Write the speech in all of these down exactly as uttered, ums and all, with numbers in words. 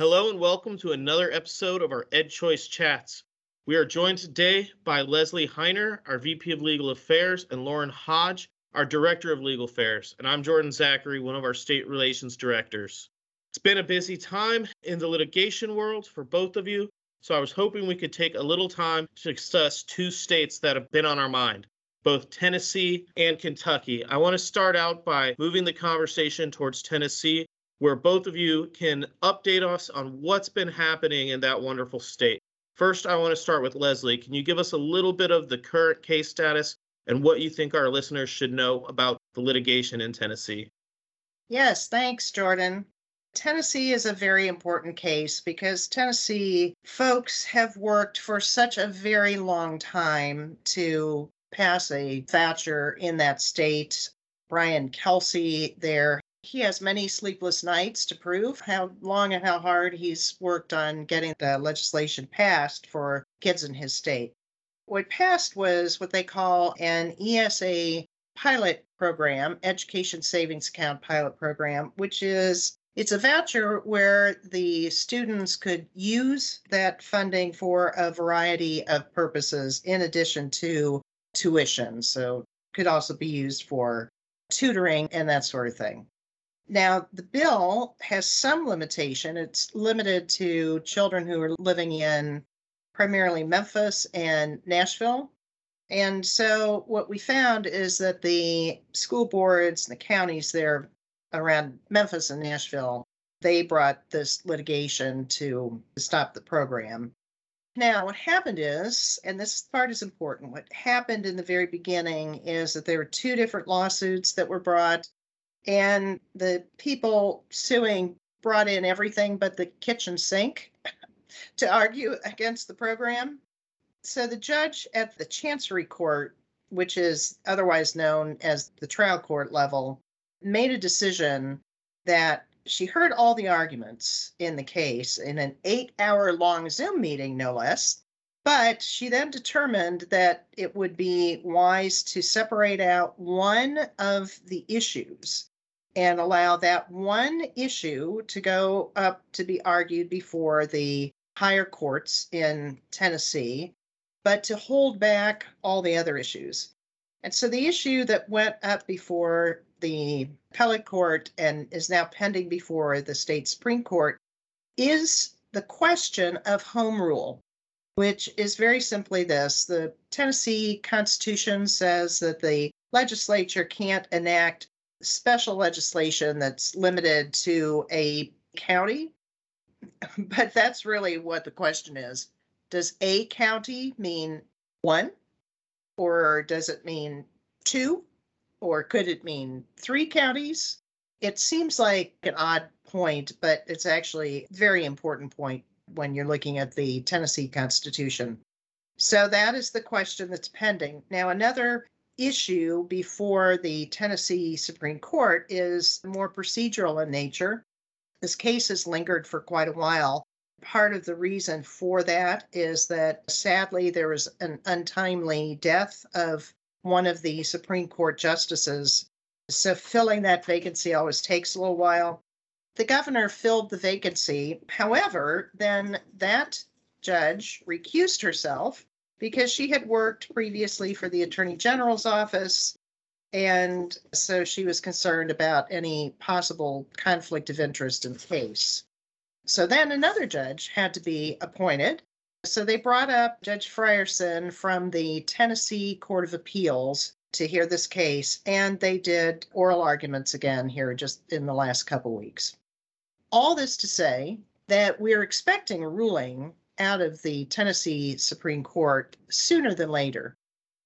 Hello and welcome to another episode of our EdChoice Chats. We are joined today by Leslie Heiner, our V P of Legal Affairs, and Lauren Hodge, our Director of Legal Affairs. And I'm Jordan Zachary, one of our State Relations Directors. It's been a busy time in the litigation world for both of you, so I was hoping we could take a little time to discuss two states that have been on our mind, both Tennessee and Kentucky. I want to start out by moving the conversation towards Tennessee, where both of you can update us on what's been happening in that wonderful state. First, I want to start with Leslie. Can you give us a little bit of the current case status and what you think our listeners should know about the litigation in Tennessee? Yes, thanks, Jordan. Tennessee is a very important case because Tennessee folks have worked for such a very long time to pass a Thatcher in that state. Brian Kelsey there, he has many sleepless nights to prove how long and how hard he's worked on getting the legislation passed for kids in his state. What passed was what they call an E S A pilot program, Education Savings Account pilot program, which is it's a voucher where the students could use that funding for a variety of purposes in addition to tuition. So it could also be used for tutoring and that sort of thing. Now, the bill has some limitation. It's limited to children who are living in primarily Memphis and Nashville. And so what we found is that the school boards and the counties there around Memphis and Nashville, they brought this litigation to stop the program. Now, what happened is, and this part is important, what happened in the very beginning is that there were two different lawsuits that were brought. And the people suing brought in everything but the kitchen sink to argue against the program. So the judge at the Chancery Court, which is otherwise known as the trial court level, made a decision that she heard all the arguments in the case in an eight-hour-long Zoom meeting, no less. But she then determined that it would be wise to separate out one of the issues and allow that one issue to go up to be argued before the higher courts in Tennessee, but to hold back all the other issues. And so the issue that went up before the appellate court and is now pending before the state Supreme Court is the question of home rule, which is very simply this. The Tennessee Constitution says that the legislature can't enact special legislation that's limited to a county, but that's really what the question is. Does a county mean one, or does it mean two, or could it mean three counties? It seems like an odd point, but it's actually a very important point when you're looking at the Tennessee Constitution. So that is the question that's pending. Now, another issue before the Tennessee Supreme Court is more procedural in nature. This case has lingered for quite a while. Part of the reason for that is that, sadly, there was an untimely death of one of the Supreme Court justices. So filling that vacancy always takes a little while. The governor filled the vacancy. However, then that judge recused herself because she had worked previously for the Attorney General's office, and so she was concerned about any possible conflict of interest in the case. So then another judge had to be appointed. So they brought up Judge Frierson from the Tennessee Court of Appeals to hear this case, and they did oral arguments again here just in the last couple weeks. All this to say that we're expecting a ruling out of the Tennessee Supreme Court sooner than later,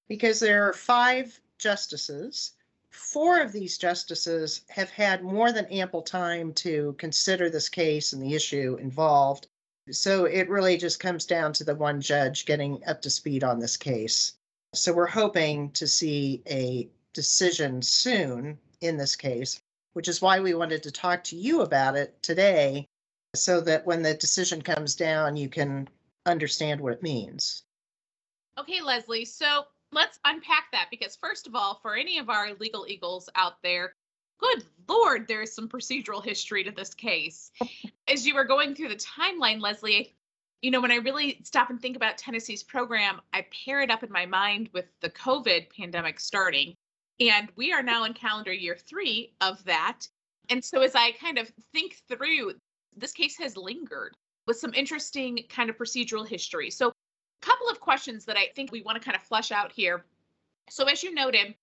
because there are five justices. Four of these justices have had more than ample time to consider this case and the issue involved. So it really just comes down to the one judge getting up to speed on this case. So we're hoping to see a decision soon in this case, which is why we wanted to talk to you about it today, so that when the decision comes down, you can understand what it means. Okay, Leslie, so let's unpack that, because first of all, for any of our legal eagles out there, good Lord, there is some procedural history to this case. As you were going through the timeline, Leslie, you know, when I really stop and think about Tennessee's program, I pair it up in my mind with the COVID pandemic starting. And we are now in calendar year three of that. And so as I kind of think through, this case has lingered with some interesting kind of procedural history. So a couple of questions that I think we want to kind of flesh out here. So as you noted,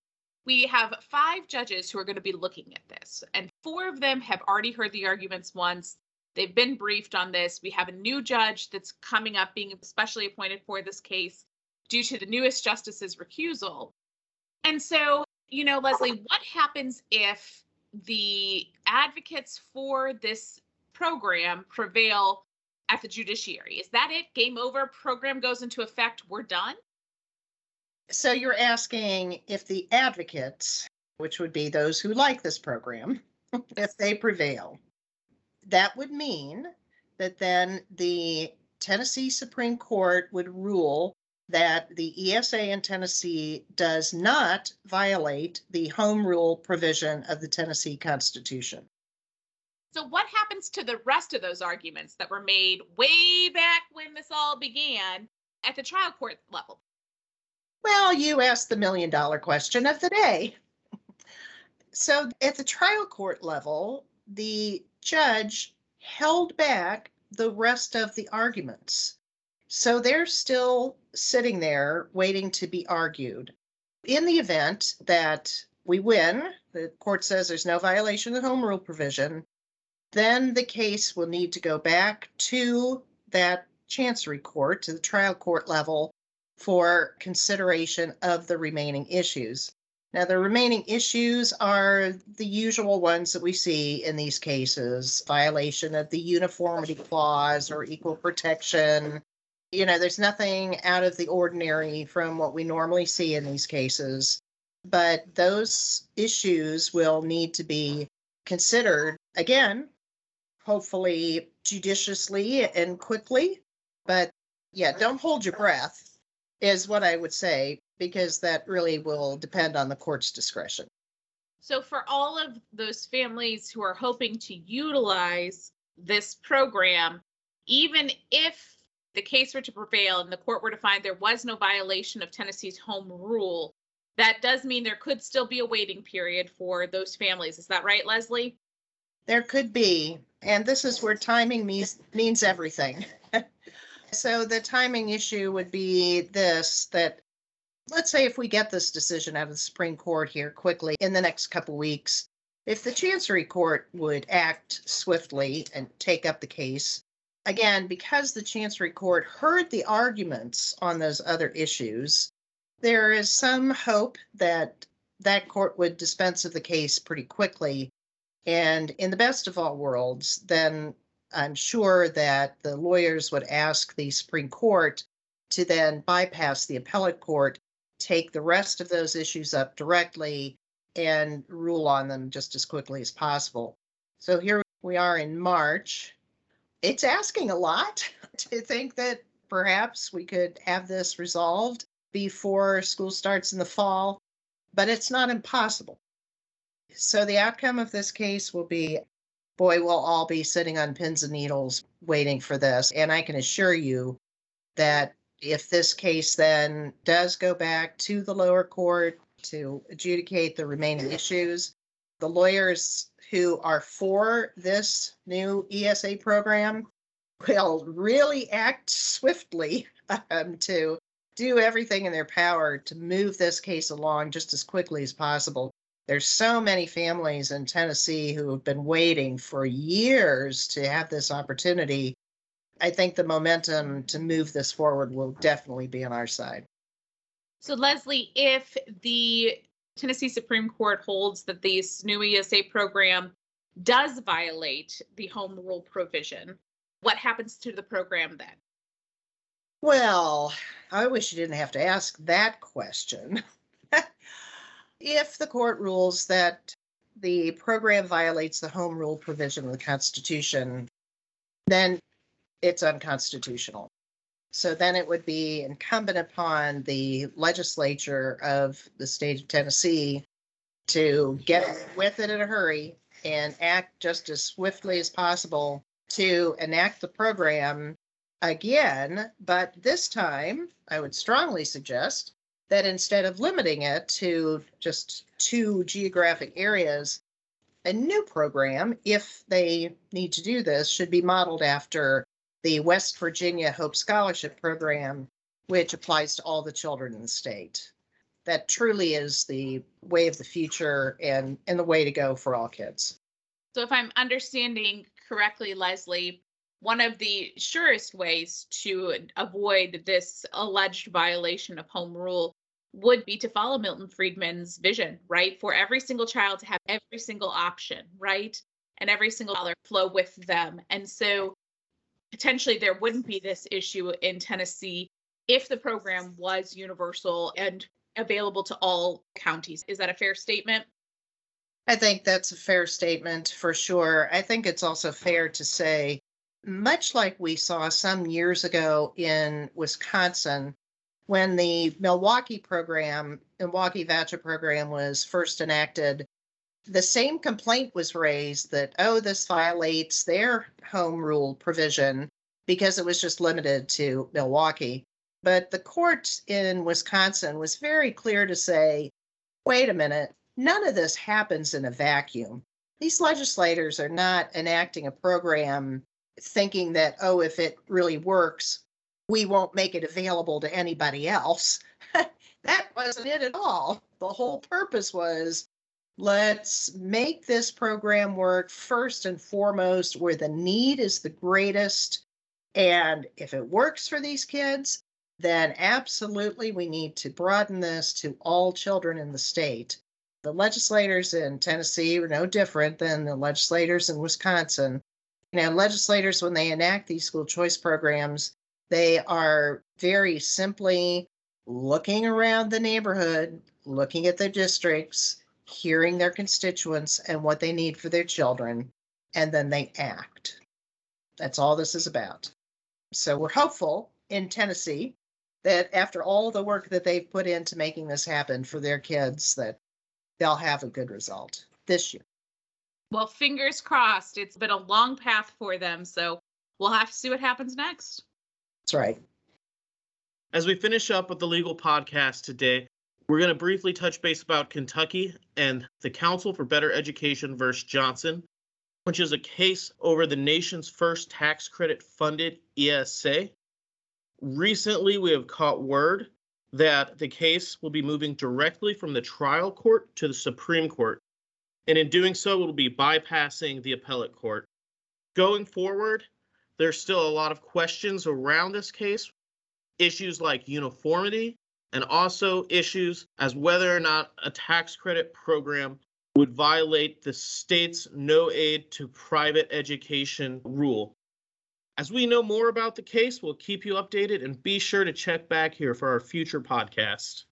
we have five judges who are going to be looking at this, and four of them have already heard the arguments once. They've been briefed on this. We have a new judge that's coming up, being specially appointed for this case due to the newest justice's recusal. And so, you know, Leslie, what happens if the advocates for this program prevail at the judiciary? Is that it? Game over, program goes into effect, we're done? So you're asking if the advocates, which would be those who like this program, if they prevail. That would mean that then the Tennessee Supreme Court would rule that the E S A in Tennessee does not violate the home rule provision of the Tennessee Constitution. So what happens to the rest of those arguments that were made way back when this all began at the trial court level? Well, you asked the million dollar question of the day. So at the trial court level, the judge held back the rest of the arguments. So they're still sitting there waiting to be argued. In the event that we win, the court says there's no violation of the home rule provision, then the case will need to go back to that chancery court, to the trial court level, for consideration of the remaining issues. Now, the remaining issues are the usual ones that we see in these cases, violation of the uniformity clause or equal protection. You know, there's nothing out of the ordinary from what we normally see in these cases, but those issues will need to be considered again, hopefully judiciously and quickly. But yeah, don't hold your breath is what I would say, because that really will depend on the court's discretion. So for all of those families who are hoping to utilize this program, even if the case were to prevail and the court were to find there was no violation of Tennessee's home rule, that does mean there could still be a waiting period for those families. Is that right, Leslie? There could be. And this is where timing means, means everything. So the timing issue would be this, that let's say if we get this decision out of the Supreme Court here quickly in the next couple weeks, if the Chancery Court would act swiftly and take up the case, again, because the Chancery Court heard the arguments on those other issues, there is some hope that that court would dispense of the case pretty quickly. And in the best of all worlds, then I'm sure that the lawyers would ask the Supreme Court to then bypass the appellate court, take the rest of those issues up directly, and rule on them just as quickly as possible. So here we are in March. It's asking a lot to think that perhaps we could have this resolved before school starts in the fall, but it's not impossible. So the outcome of this case will be, boy, we'll all be sitting on pins and needles waiting for this. And I can assure you that if this case then does go back to the lower court to adjudicate the remaining issues, the lawyers who are for this new E S A program will really act swiftly um, to do everything in their power to move this case along just as quickly as possible. There's so many families in Tennessee who have been waiting for years to have this opportunity. I think the momentum to move this forward will definitely be on our side. So, Leslie, if the Tennessee Supreme Court holds that this new E S A program does violate the home rule provision, what happens to the program then? Well, I wish you didn't have to ask that question. If the court rules that the program violates the home rule provision of the Constitution, then it's unconstitutional. So then it would be incumbent upon the legislature of the state of Tennessee to get with it in a hurry and act just as swiftly as possible to enact the program again. But this time, I would strongly suggest that instead of limiting it to just two geographic areas, a new program, if they need to do this, should be modeled after the West Virginia Hope Scholarship Program, which applies to all the children in the state. That truly is the way of the future and, and the way to go for all kids. So if I'm understanding correctly, Leslie, one of the surest ways to avoid this alleged violation of home rule would be to follow Milton Friedman's vision, right? For every single child to have every single option, right? And every single dollar flow with them. And so potentially there wouldn't be this issue in Tennessee if the program was universal and available to all counties. Is that a fair statement? I think that's a fair statement for sure. I think it's also fair to say, much like we saw some years ago in Wisconsin, when the Milwaukee program, Milwaukee voucher program was first enacted, the same complaint was raised that, oh, this violates their home rule provision because it was just limited to Milwaukee. But the court in Wisconsin was very clear to say, wait a minute, none of this happens in a vacuum. These legislators are not enacting a program thinking that, oh, if it really works, we won't make it available to anybody else. That wasn't it at all. The whole purpose was, let's make this program work first and foremost where the need is the greatest. And if it works for these kids, then absolutely we need to broaden this to all children in the state. The legislators in Tennessee are no different than the legislators in Wisconsin. You know, legislators, when they enact these school choice programs, they are very simply looking around the neighborhood, looking at their districts, hearing their constituents and what they need for their children, and then they act. That's all this is about. So we're hopeful in Tennessee that after all the work that they've put into making this happen for their kids, that they'll have a good result this year. Well, fingers crossed. It's been a long path for them, so we'll have to see what happens next. That's right. As we finish up with the legal podcast today, we're going to briefly touch base about Kentucky and the Council for Better Education versus Johnson, which is a case over the nation's first tax credit funded E S A. Recently, we have caught word that the case will be moving directly from the trial court to the Supreme Court, and in doing so, it will be bypassing the appellate court. Going forward, there's still a lot of questions around this case, issues like uniformity, and also issues as whether or not a tax credit program would violate the state's no aid to private education rule. As we know more about the case, we'll keep you updated and be sure to check back here for our future podcast.